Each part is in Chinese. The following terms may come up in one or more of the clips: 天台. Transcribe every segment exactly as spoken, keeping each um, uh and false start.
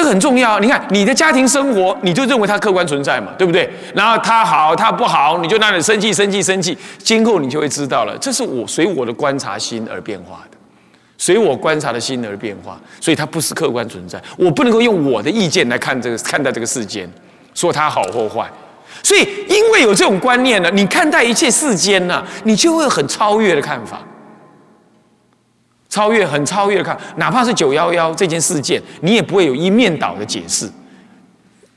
这个很重要。你看你的家庭生活，你就认为它客观存在嘛，对不对？然后它好，它不好，你就让你生气、生气、生气。今后你就会知道了，这是我随我的观察心而变化的，随我观察的心而变化，所以它不是客观存在。我不能够用我的意见来看这个、看待这个世间，说它好或坏。所以，因为有这种观念呢，你看待一切世间呢、啊，你就会有很超越的看法。超越很超越的看，哪怕是九一一这件事件，你也不会有一面倒的解释。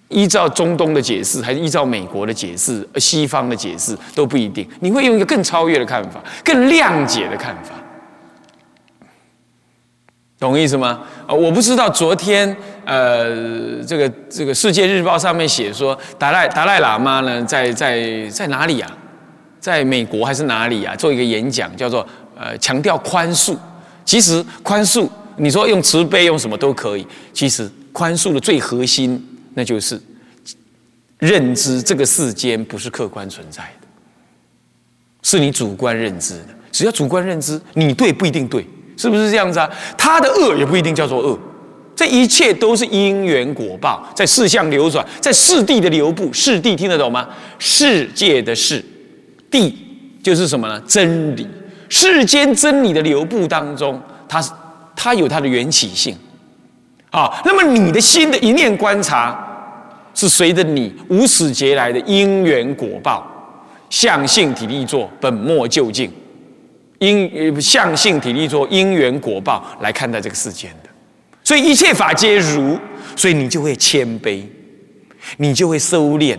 依照中东的解释，还是依照美国的解释、西方的解释都不一定。你会用一个更超越的看法，更谅解的看法，懂意思吗？啊，我不知道昨天呃，这个这个《世界日报》上面写说，达赖达赖喇嘛呢，在在在哪里啊？在美国还是哪里啊？做一个演讲，叫做呃，强调宽恕。其实宽恕，你说用慈悲用什么都可以。其实宽恕的最核心，那就是认知这个世间不是客观存在的，是你主观认知的。只要主观认知，你对不一定对，是不是这样子啊？他的恶也不一定叫做恶，这一切都是因缘果报，在事相流转，在世地的流布。世地听得懂吗？世界的世，地就是什么呢？真理。世间真理的流布当中，它它有它的缘起性，啊、哦，那么你的心的一念观察，是随着你无始劫来的因缘果报，相性体力作本末究竟，因相性体力作因缘果报来看待这个世间的，所以一切法皆如，所以你就会谦卑，你就会收敛。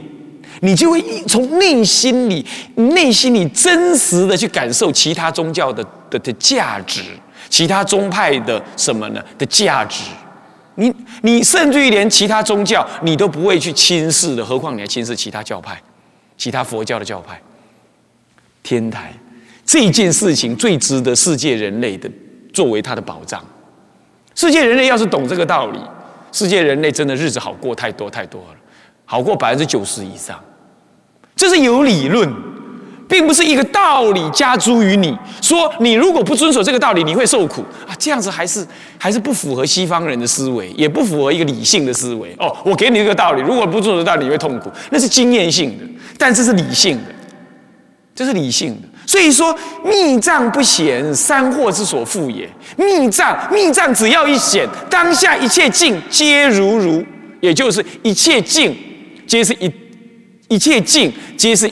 你就会从内心里、内心里真实的去感受其他宗教的的的价值，其他宗派的什么呢？的价值。你你甚至于连其他宗教你都不会去轻视的，何况你还轻视其他教派、其他佛教的教派？天台这件事情最值得世界人类的作为它的保障。世界人类要是懂这个道理，世界人类真的日子好过太多太多了。好过百分之九十以上，这是有理论，并不是一个道理加诸于你。说你如果不遵守这个道理，你会受苦啊！这样子还是还是不符合西方人的思维，也不符合一个理性的思维。哦，我给你一个道理，如果不遵守道理，你会痛苦，那是经验性的，但这是理性的，这是理性的。所以说，密藏不显，三祸之所附也。密藏，密藏只要一显，当下一切境皆如如，也就是一切境。皆是一一切境，皆是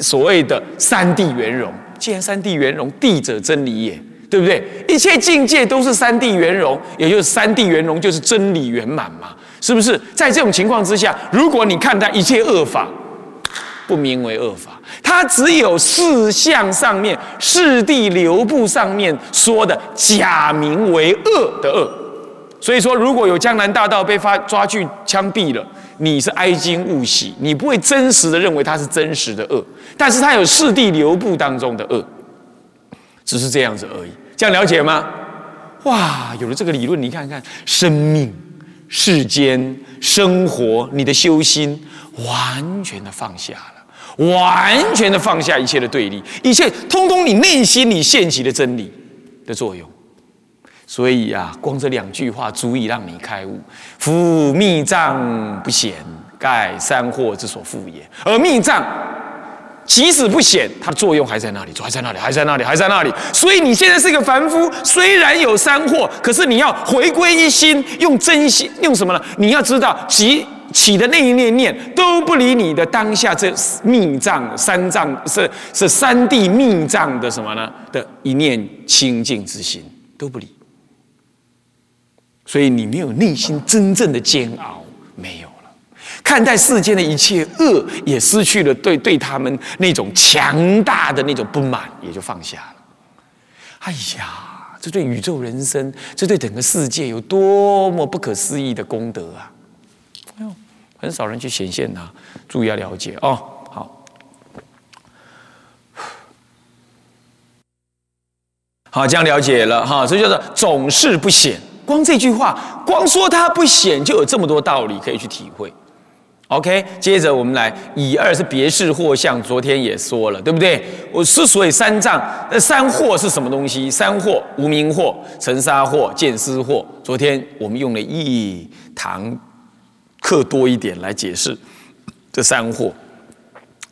所谓的三谛圆融。既然三谛圆融，谛者真理也，对不对？一切境界都是三谛圆融，也就是三谛圆融就是真理圆满嘛，是不是？在这种情况之下，如果你看待一切恶法，不名为恶法，它只有事相上面、事谛流布上面说的假名为恶的恶。所以说，如果有江南大盗被发抓去枪毙了，你是哀矜勿喜，你不会真实的认为它是真实的恶，但是它有世地流布当中的恶，只是这样子而已。这样了解吗？哇，有了这个理论，你看看生命、世间、生活，你的修心完全的放下了，完全的放下一切的对立，一切通通你内心里现起的真理的作用。所以啊，光这两句话足以让你开悟。夫密藏不显，盖三祸之所附也。而密藏即使不显，它的作用还在那里，还在那里，还在那里，还在那里。所以你现在是一个凡夫，虽然有三祸，可是你要回归一心，用真心，用什么呢？你要知道，即起的那一念念都不离你的当下这密藏三藏是是三谛密藏的什么呢？的一念清净之心都不离。所以你没有内心真正的煎熬，没有了。看待世间的一切恶，也失去了对对他们那种强大的那种不满，也就放下了。哎呀，这对宇宙人生，这对整个世界有多么不可思议的功德啊！哎呦，很少人去显现它，注意要了解哦。好，好，这样了解了哈。所以叫做总是不显。光这句话，光说它不显，就有这么多道理可以去体会。OK， 接着我们来，以二是别事惑相，昨天也说了，对不对？我之所以三藏，那三惑是什么东西？三惑：无明惑、尘沙惑、见思惑。昨天我们用了一堂刻多一点来解释这三惑，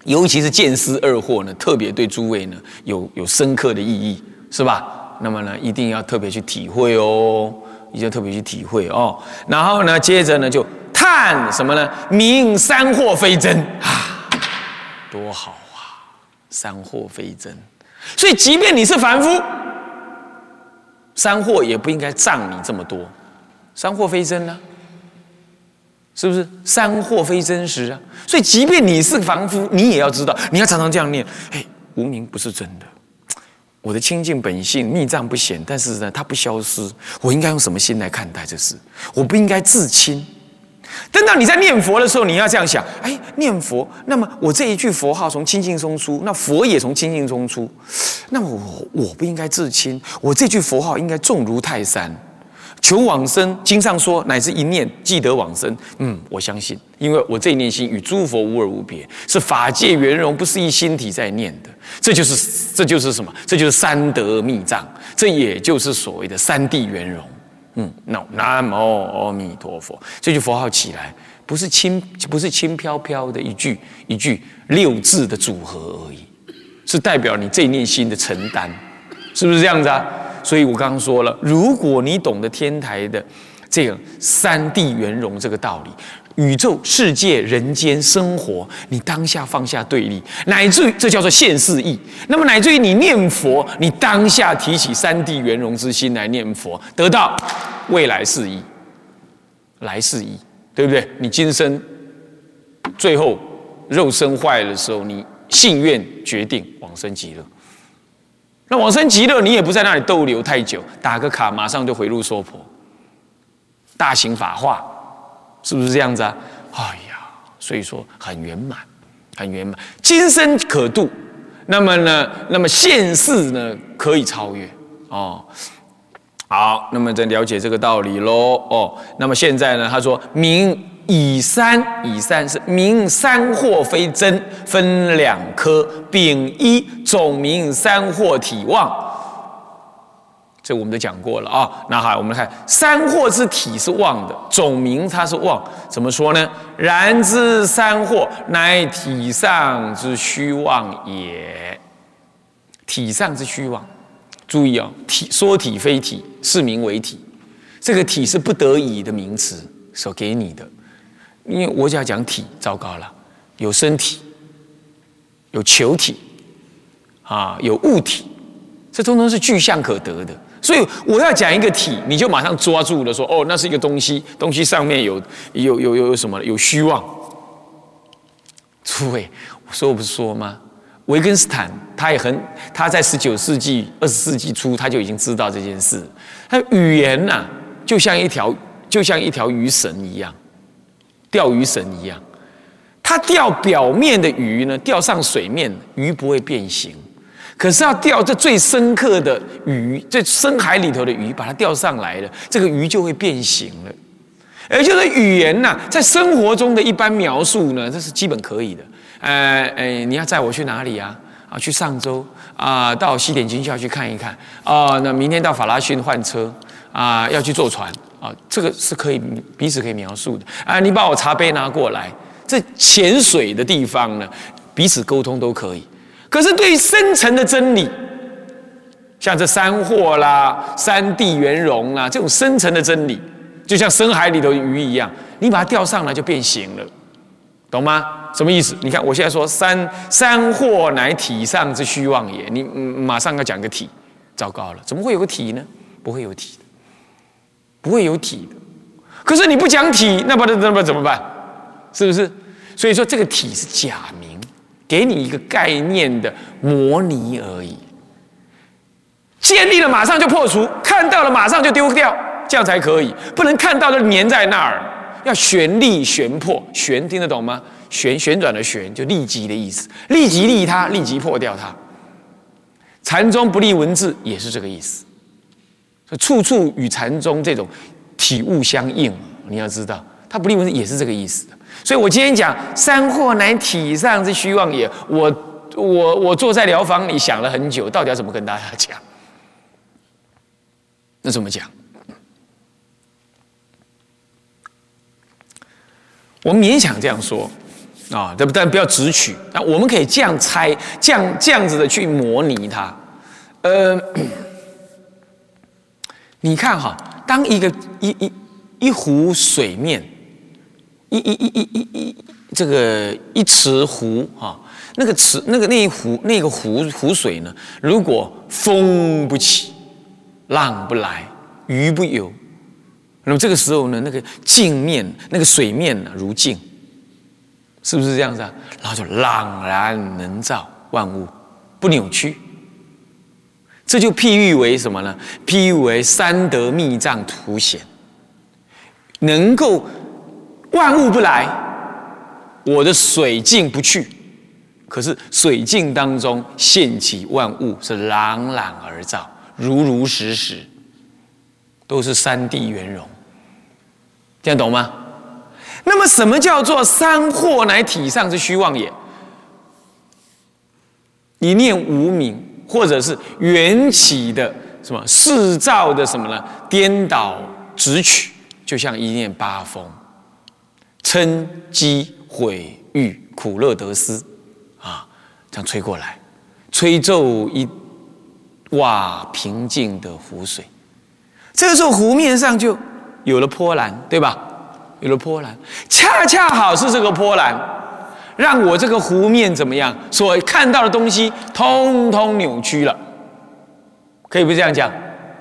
尤其是见思二惑呢，特别对诸位呢有有深刻的意义，是吧？那么呢，一定要特别去体会哦，一定要特别去体会哦。然后呢，接着呢就叹什么呢？明三惑非真啊，多好啊！三惑非真，所以即便你是凡夫，三惑也不应该障你这么多。三惑非真呢、啊？是不是三惑非真实啊？所以即便你是凡夫，你也要知道，你要常常这样念：哎，无明不是真的，我的清净本性密藏不显，但是呢，它不消失。我应该用什么心来看待这事？我不应该自轻。等到你在念佛的时候，你要这样想：哎，念佛，那么我这一句佛号从清净中出，那佛也从清净中出，那么我我不应该自轻，我这句佛号应该重如泰山。求往生，经上说，乃至一念即得往生。嗯，我相信，因为我这一念心与诸佛无二无别，是法界圆融，不是一心体在念的。这就是，这就是什么？这就是三德密藏，这也就是所谓的三谛圆融。嗯，那南无阿弥陀佛，这句佛号起来，不是轻，不是轻飘飘的一句一句六字的组合而已，是代表你这一念心的承担，是不是这样子啊？所以我刚刚说了，如果你懂得天台的这个三谛圆融这个道理，宇宙、世界、人间生活，你当下放下对立，乃至于这叫做现世意。那么乃至于你念佛，你当下提起三谛圆融之心来念佛，得到未来世意、来世意，对不对？你今生最后肉身坏的时候，你信愿决定往生极乐。那往生极乐，你也不在那里逗留太久，打个卡，马上就回入娑婆，大行法化，是不是这样子啊？哎呀，所以说很圆满，很圆满，今生可度，那么呢，那么现世呢可以超越哦。好，那么再了解这个道理喽哦。那么现在呢，他说明。以三以三是名三惑非真，分两科，丙一总名三惑体妄。这我们都讲过了啊。那好，我们看三惑之体是妄的，总名它是妄。怎么说呢？然之三惑乃体上之虚妄也。体上之虚妄，注意哦，体说体非体，是名为体。这个体是不得已的名词所给你的。因为我只要讲体，糟糕了，有身体，有球体，啊，有物体，这通通是具象可得的。所以我要讲一个体，你就马上抓住了说，哦，那是一个东西，东西上面有有有有什么？有虚妄。诸位，我说我不是说吗？维根斯坦他也很，他在十九世纪、二十世纪初他就已经知道这件事。他语言呐、啊，就像一条就像一条鱼绳一样。钓鱼绳一样，它钓表面的鱼呢，钓上水面，鱼不会变形。可是要钓这最深刻的鱼，最深海里头的鱼，把它钓上来了，这个鱼就会变形了。也就是语言呐、啊，在生活中的一般描述呢，这是基本可以的。呃，呃你要载我去哪里啊？啊，去上周啊、呃，到西点军校去看一看啊、呃。那明天到法拉讯换车啊、呃，要去坐船。啊，这个是可以彼此可以描述的啊！你把我茶杯拿过来，这潜水的地方呢，彼此沟通都可以。可是对于深层的真理，像这三惑啦、三谛圆融啦这种深层的真理，就像深海里头的鱼一样，你把它钓上来就变形了，懂吗？什么意思？你看我现在说三三惑乃体上之虚妄也，你、嗯、马上要讲个体，糟糕了，怎么会有个体呢？不会有体的。不会有体的，可是你不讲体，那不那不怎么办？是不是？所以说这个体是假名，给你一个概念的模拟而已。建立了马上就破除，看到了马上就丢掉，这样才可以。不能看到就粘在那儿，要旋立旋破。旋听得懂吗？旋旋转的旋就立即的意思，立即立它，立即破掉它。禅宗不立文字也是这个意思。处处与禅宗这种体悟相应，你要知道，他不立文字也是这个意思的。所以我今天讲三惑乃体上之虚妄也，我我我坐在疗房里想了很久，到底要怎么跟大家讲？那怎么讲？我们勉强这样说啊，对不对？但不要直取。那我们可以这样猜，这样这样子的去模拟它。呃，你看哈，当一个一一一湖水面，一一一一一一这个一池湖啊，那个池那个那一湖那个湖湖水呢，如果风不起，浪不来，鱼不游。那么这个时候呢，那个镜面、那个水面呢、啊，如镜，是不是这样子啊？然后就朗然能照万物，不扭曲。这就譬喻为什么呢？譬喻为三德密藏凸显，能够万物不来，我的水镜不去，可是水镜当中现起万物，是朗朗而照，如如实实，都是三谛圆融。这样懂吗？那么什么叫做三惑乃体上之虚妄也？一念无明，或者是缘起的什么世造的什么呢？颠倒直取，就像一念八风，嗔讥毁欲苦乐得失啊，这样吹过来，吹皱一哇平静的湖水。这个时候湖面上就有了波澜，对吧？有了波澜，恰恰好是这个波澜，让我这个湖面怎么样？所看到的东西通通扭曲了，可以不这样讲？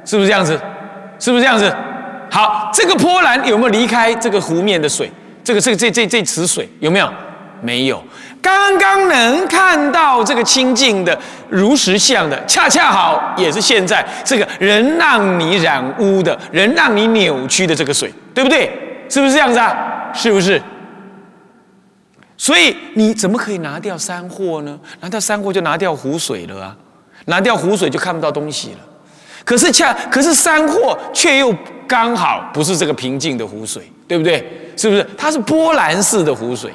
是不是这样子？是不是这样子？好，这个波澜有没有离开这个湖面的水？这个这个这这这池水有没有？没有。刚刚能看到这个清净的如实相的，恰恰好也是现在这个人让你染污的，人让你扭曲的这个水，对不对？是不是这样子啊？是不是？所以你怎么可以拿掉三惑呢？拿掉三惑就拿掉湖水了啊，拿掉湖水就看不到东西了。可是恰可是三惑却又刚好不是这个平静的湖水，对不对？是不是？它是波澜式的湖水，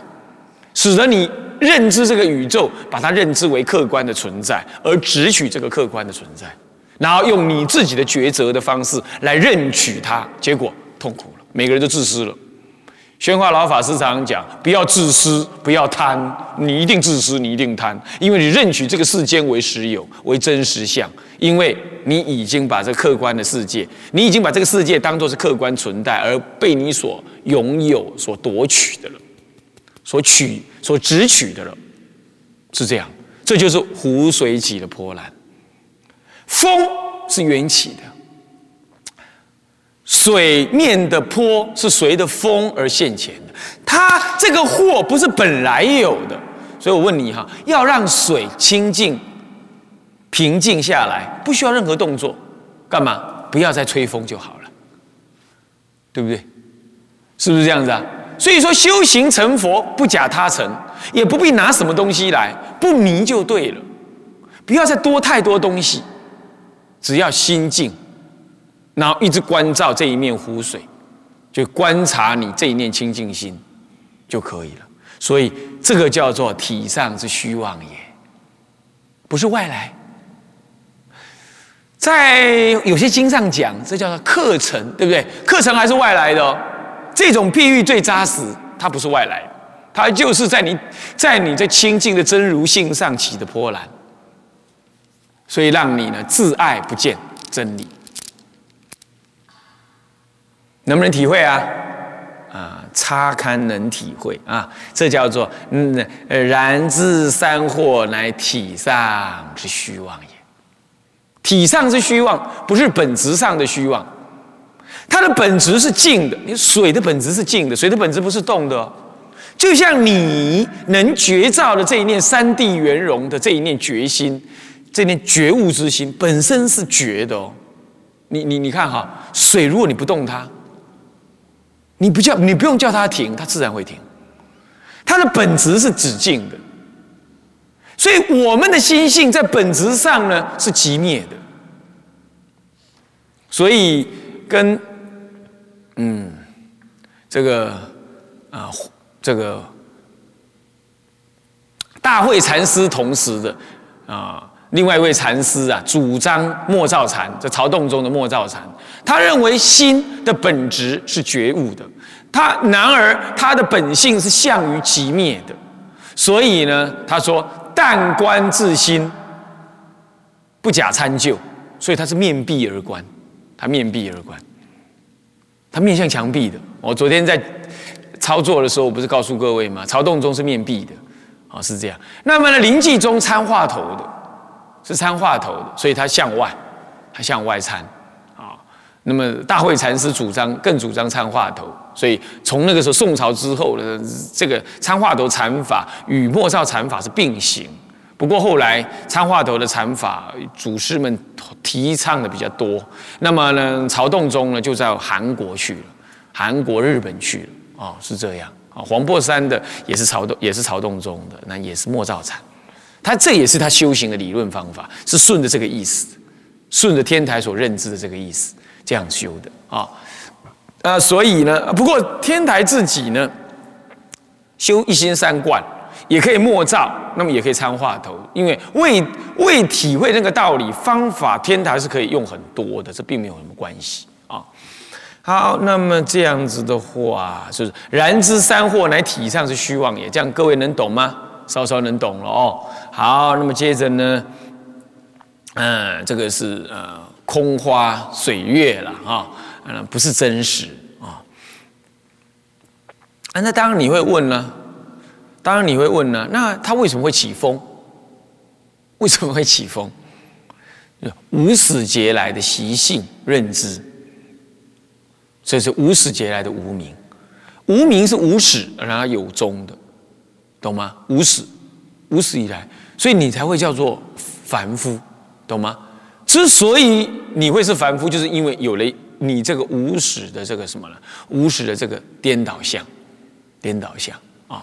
使得你认知这个宇宙，把它认知为客观的存在，而直取这个客观的存在，然后用你自己的抉择的方式来认取它，结果痛苦了，每个人都自私了。宣化老法师常常讲，不要自私，不要贪，你一定自私，你一定贪，因为你认取这个世间为实有，为真实相，因为你已经把这客观的世界，你已经把这个世界当作是客观存在，而被你所拥有、所夺取的了。所取所直取的了，是这样。这就是湖水起的波澜。风是缘起的，水面的波是随着风而现前的。它这个祸不是本来有的，所以我问你哈，要让水清净、平静下来，不需要任何动作，干嘛？不要再吹风就好了，对不对？是不是这样子啊？所以说，修行成佛不假他成，也不必拿什么东西来，不迷就对了。不要再多太多东西，只要心静，然后一直关照这一面湖水，就观察你这一念清净心就可以了。所以这个叫做体上之虚妄也，不是外来。在有些经上讲，这叫做客尘，对不对？客尘还是外来的哦。这种譬喻最扎实，它不是外来，它就是在你在你这清净的真如性上起的波澜，所以让你呢自爱不见真理，能不能体会啊？啊，差堪能体会啊！这叫做嗯，然知三惑乃体上之虚妄也。体上之虚妄，不是本质上的虚妄。它的本质是静的，水的本质是静的，水的本质不是动的、哦。就像你能觉照的这一念三谛圆融的这一念觉心，这一念觉悟之心本身是觉的哦。你你你看哈，水如果你不动它，你不叫你不用叫它停，它自然会停。它的本质是止境的，所以我们的心性在本质上呢是寂灭的，所以跟。嗯，这个啊、呃，这个大慧禅师同时的啊、呃，另外一位禅师啊，主张莫照禅，这曹洞宗的莫照禅，他认为心的本质是觉悟的，他然而他的本性是向于极灭的，所以呢，他说但观自心，不假参究，所以他是面壁而观，他面壁而观，他面向墙壁的。我昨天在操作的时候，我不是告诉各位吗？曹洞宗是面壁的，啊、哦，是这样。那么呢，临济宗参话头的，是参话头的，所以他向外，他向外参。那么大慧禅师主张更主张参话头，所以从那个时候宋朝之后呢，这个参话头禅法与末照禅法是并行。不过后来参话头的禅法，祖师们提倡的比较多。那么呢，曹洞宗呢就在韩国去了，韩国、日本去了，哦，是这样啊。黄檗山的也是曹洞，也是曹洞宗的，那也是末照禅，他这也是他修行的理论方法，是顺着这个意思，顺着天台所认知的这个意思。这样修的啊、哦，呃，所以呢，不过天台自己呢，修一心三观，也可以默照，那么也可以参话头，因为未未体会那个道理方法，天台是可以用很多的，这并没有什么关系啊、哦。好，那么这样子的话，就是然知三惑乃体上是虚妄也，这样各位能懂吗？稍稍能懂了哦。好，那么接着呢，嗯，这个是呃。空花水月了啊，嗯，不是真实啊。啊，那当然你会问了，当然你会问了，那它为什么会起风？为什么会起风？无始劫来的习性认知，这是无始劫来的无明。无明是无始，然后有终的，懂吗？无始，无始以来，所以你才会叫做凡夫，懂吗？之所以你会是凡夫，就是因为有了你这个无始的这个什么呢？无始的这个颠倒相，颠倒相啊、哦。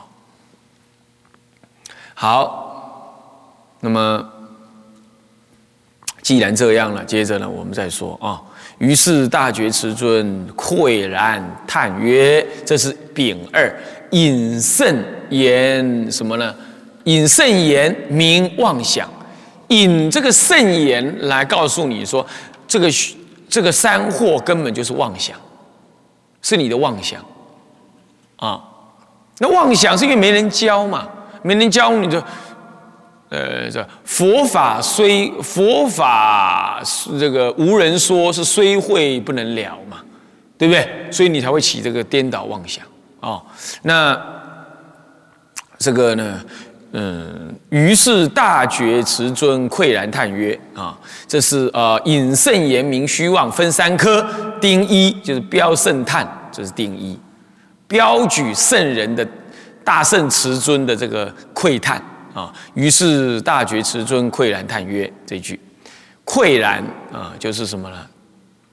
好，那么既然这样了，接着呢，我们再说啊、哦。于是大觉持尊喟然叹曰：“这是丙二，引圣言什么呢？引圣言名妄想。”引这个圣言来告诉你说，这个这个三惑根本就是妄想，是你的妄想啊。那妄想是因为没人教嘛，没人教你就，呃，这佛法虽佛法这个无人说是虽会不能了嘛，对不对？所以你才会起这个颠倒妄想啊。那这个呢？嗯，于是大觉持尊喟然叹曰：“啊，这是呃引圣言明虚妄，分三科。丁一就是标圣叹，这是丁一，标举圣人的大圣持尊的这个喟叹啊。于是大觉持尊喟然叹曰，这句喟然啊，就是什么呢？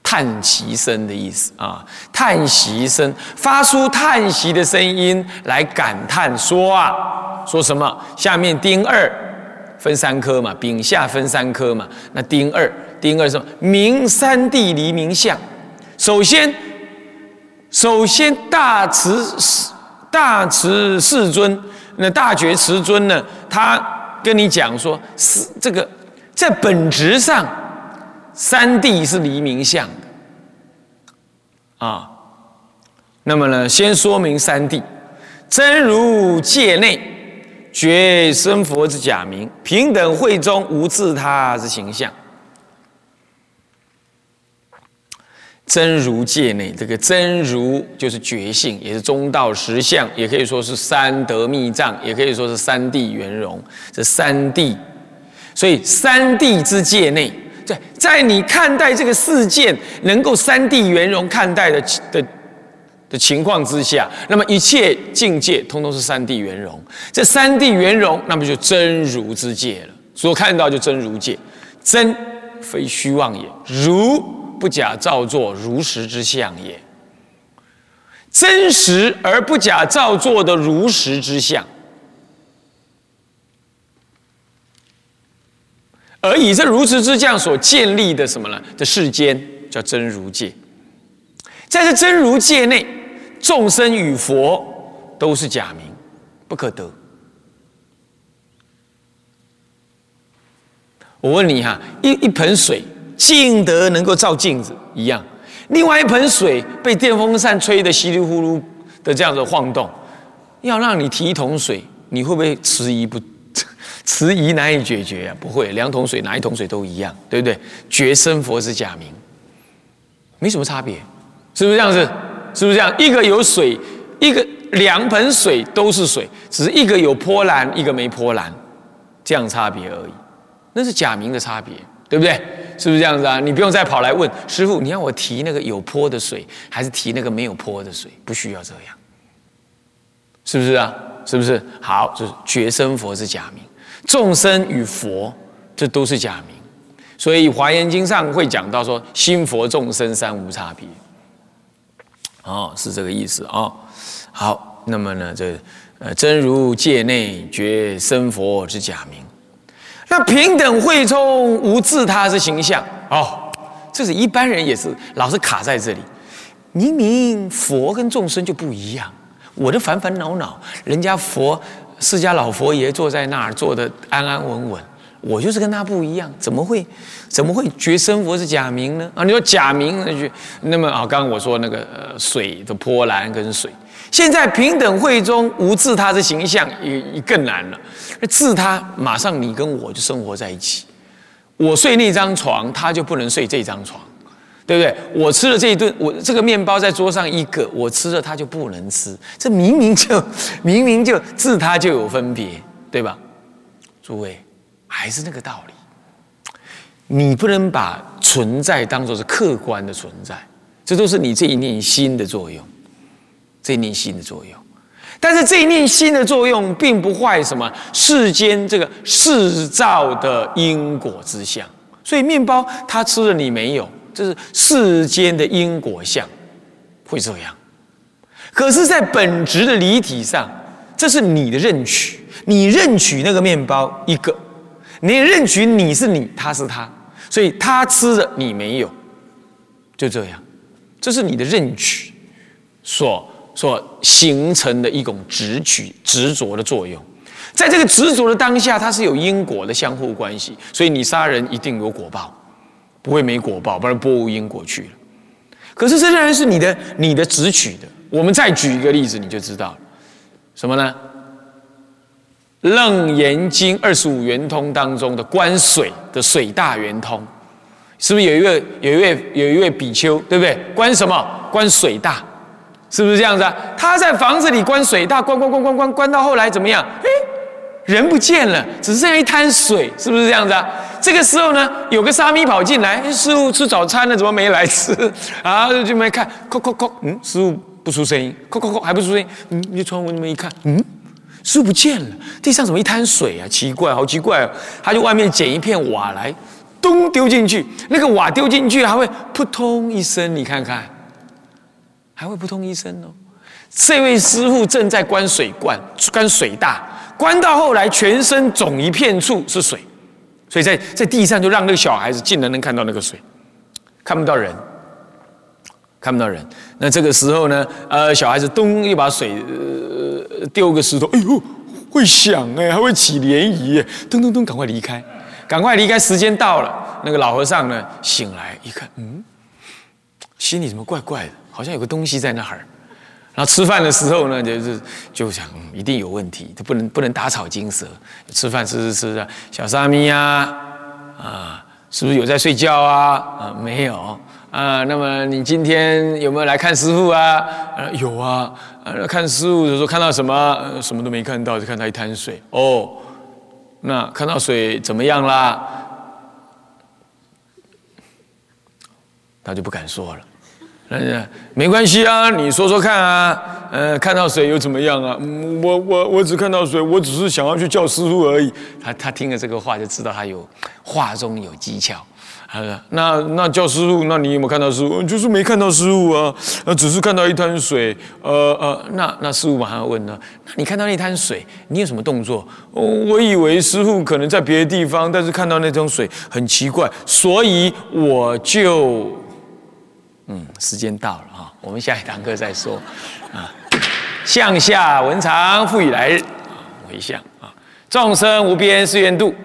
叹其声的意思啊，叹息声，发出叹息的声音来感叹说啊。”说什么？下面丁二分三科嘛，丙下分三科嘛。那丁二，丁二是什么？明三谛离名相。首先，首先大慈大慈世尊，那大觉持尊呢？他跟你讲说，是这个在本质上，三谛是离名相的啊。那么呢，先说明三谛，真如界内。觉生佛之假名，平等慧中无自他之形象。真如界内，这个真如就是觉性，也是中道实相，也可以说是三德密藏，也可以说是三谛圆融。这三谛，所以三谛之界内，在在你看待这个世界，能够三谛圆融看待的的。的情况之下，那么一切境界通通是三谛圆融。这三谛圆融，那么就真如之界了。所看到就真如界，真非虚妄也，如不假造作，如实之相也。真实而不假造作的如实之相，而以这如实之相所建立的什么呢？这世间叫真如界。在这真如界内。众生与佛都是假名，不可得。我问你哈、啊，一一盆水净得能够照镜子一样，另外一盆水被电风扇吹得稀里呼噜，的这样的晃动，要让你提一桶水，你会不会迟疑不迟疑难以解决啊？不会，两桶水哪一桶水都一样，对不对？觉生佛之假名，没什么差别，是不是这样子？是不是这样？一个有水，一个两盆水都是水，只是一个有波澜，一个没波澜，这样差别而已。那是假名的差别，对不对？是不是这样子啊？你不用再跑来问师父，你要我提那个有泼的水，还是提那个没有泼的水？不需要这样，是不是啊？是不是？好，就是觉生佛是假名，众生与佛这都是假名，所以《华严经》上会讲到说，心佛众生三无差别，哦，是这个意思啊、哦。好，那么呢，这呃真如界内觉生佛之假名。那平等慧中无自他之形象哦，这是一般人也是老是卡在这里。明明佛跟众生就不一样，我的烦烦恼恼，人家佛释迦老佛爷坐在那儿坐得安安稳稳，我就是跟他不一样，怎么会怎么会觉生佛是假名呢？啊，你说假名那句，那么啊、哦，刚刚我说那个、呃、水的波澜跟水，现在平等慧中无自他之形象也也更难了。自他马上你跟我就生活在一起，我睡那张床，他就不能睡这张床，对不对？我吃了这一顿，我这个面包在桌上一个，我吃了他就不能吃，这明明就明明就自他就有分别，对吧？诸位，还是那个道理，你不能把存在当作是客观的存在，这都是你这一念心的作用，这一念心的作用。但是这一念心的作用，并不坏什么世间这个世造的因果之相。所以面包他吃了你没有，这是世间的因果相会这样。可是，在本质的离体上，这是你的认取，你认取那个面包一个，你认取你是你，他是他，所以他吃了你没有，就这样，这是你的认取所。所形成的一种执取、执着的作用，在这个执着的当下，它是有因果的相互关系，所以你杀人一定有果报，不会没果报，不然播无因果去了。可是这仍然是你的、你的执取的。我们再举一个例子，你就知道了，什么呢？《楞严经》二十五圆通当中的观水的水大圆通，是不是有一位、有一位、有一位比丘，对不对？观什么？观水大。是不是这样子啊？他在房子里关水大，关关关关关关到后来怎么样？哎，人不见了，只剩下一滩水，是不是这样子啊？这个时候呢，有个沙弥跑进来，师父吃早餐了，怎么没来吃？啊，就没看，叩叩叩，嗯，师父不出声音，叩叩叩还不出声音，嗯，你窗户那么一看，嗯，师父不见了，地上怎么一滩水啊？奇怪，好奇怪哦！他就外面捡一片瓦来，咚丢进去，那个瓦丢进去还会扑通一声，你看看。还会扑通一声哦！这位师父正在关水罐，关水大，关到后来全身肿一片处是水，所以在在地上就让那个小孩子竟然能看到那个水，看不到人，看不到人。那这个时候呢，呃，小孩子咚一把水、呃、丢个石头，哎呦，会响哎，还会起涟漪，咚咚咚，赶快离开，赶快离开，时间到了。那个老和尚呢醒来一看，嗯，心里怎么怪怪的？好像有个东西在那儿，然后吃饭的时候呢，就是就想、嗯、一定有问题，他不能不能打草惊蛇。吃饭吃吃吃啊，小沙弥啊，啊，是不是有在睡觉啊？啊，没有啊。那么你今天有没有来看师父啊？啊，有啊。啊，看师父的时候看到什么、啊？什么都没看到，就看到一滩水。哦，那看到水怎么样啦？他就不敢说了。没关系啊，你说说看啊，呃，看到水又怎么样啊？嗯、我我我只看到水，我只是想要去叫师父而已。他他听了这个话就知道他有话中有技巧。那那叫师父，那你有没有看到师父？就是没看到师父啊，只是看到一滩水。呃呃，那那师父马上问了，那你看到那滩水，你有什么动作？哦、我以为师父可能在别的地方，但是看到那滩水很奇怪，所以我就。嗯，时间到了啊，我们下一堂课再说啊。向下文长复以来日啊，回向啊。众生无边誓愿度，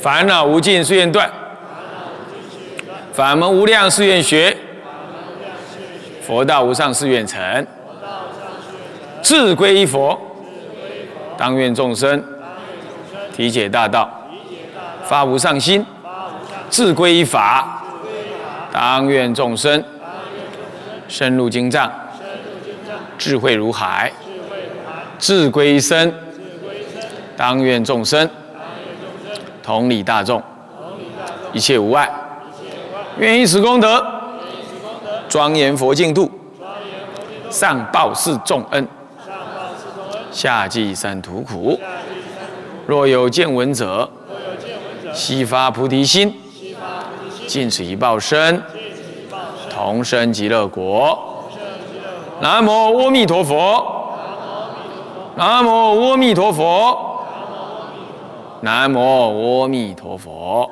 烦恼无尽誓愿断，法门无量誓愿学，佛道无上誓愿成，志归一佛，当愿众生体解大道，发无上心；志归一法，当愿众生深入经藏，智慧如海；志归一身，当愿众生同理大众，一切无碍。愿以此功德，庄严佛净土，上报四重恩，下济三途苦。若有见闻者，悉发菩提心，尽此一报身，同生极乐国。南无阿弥陀佛，南无阿弥陀佛，南无阿弥陀佛。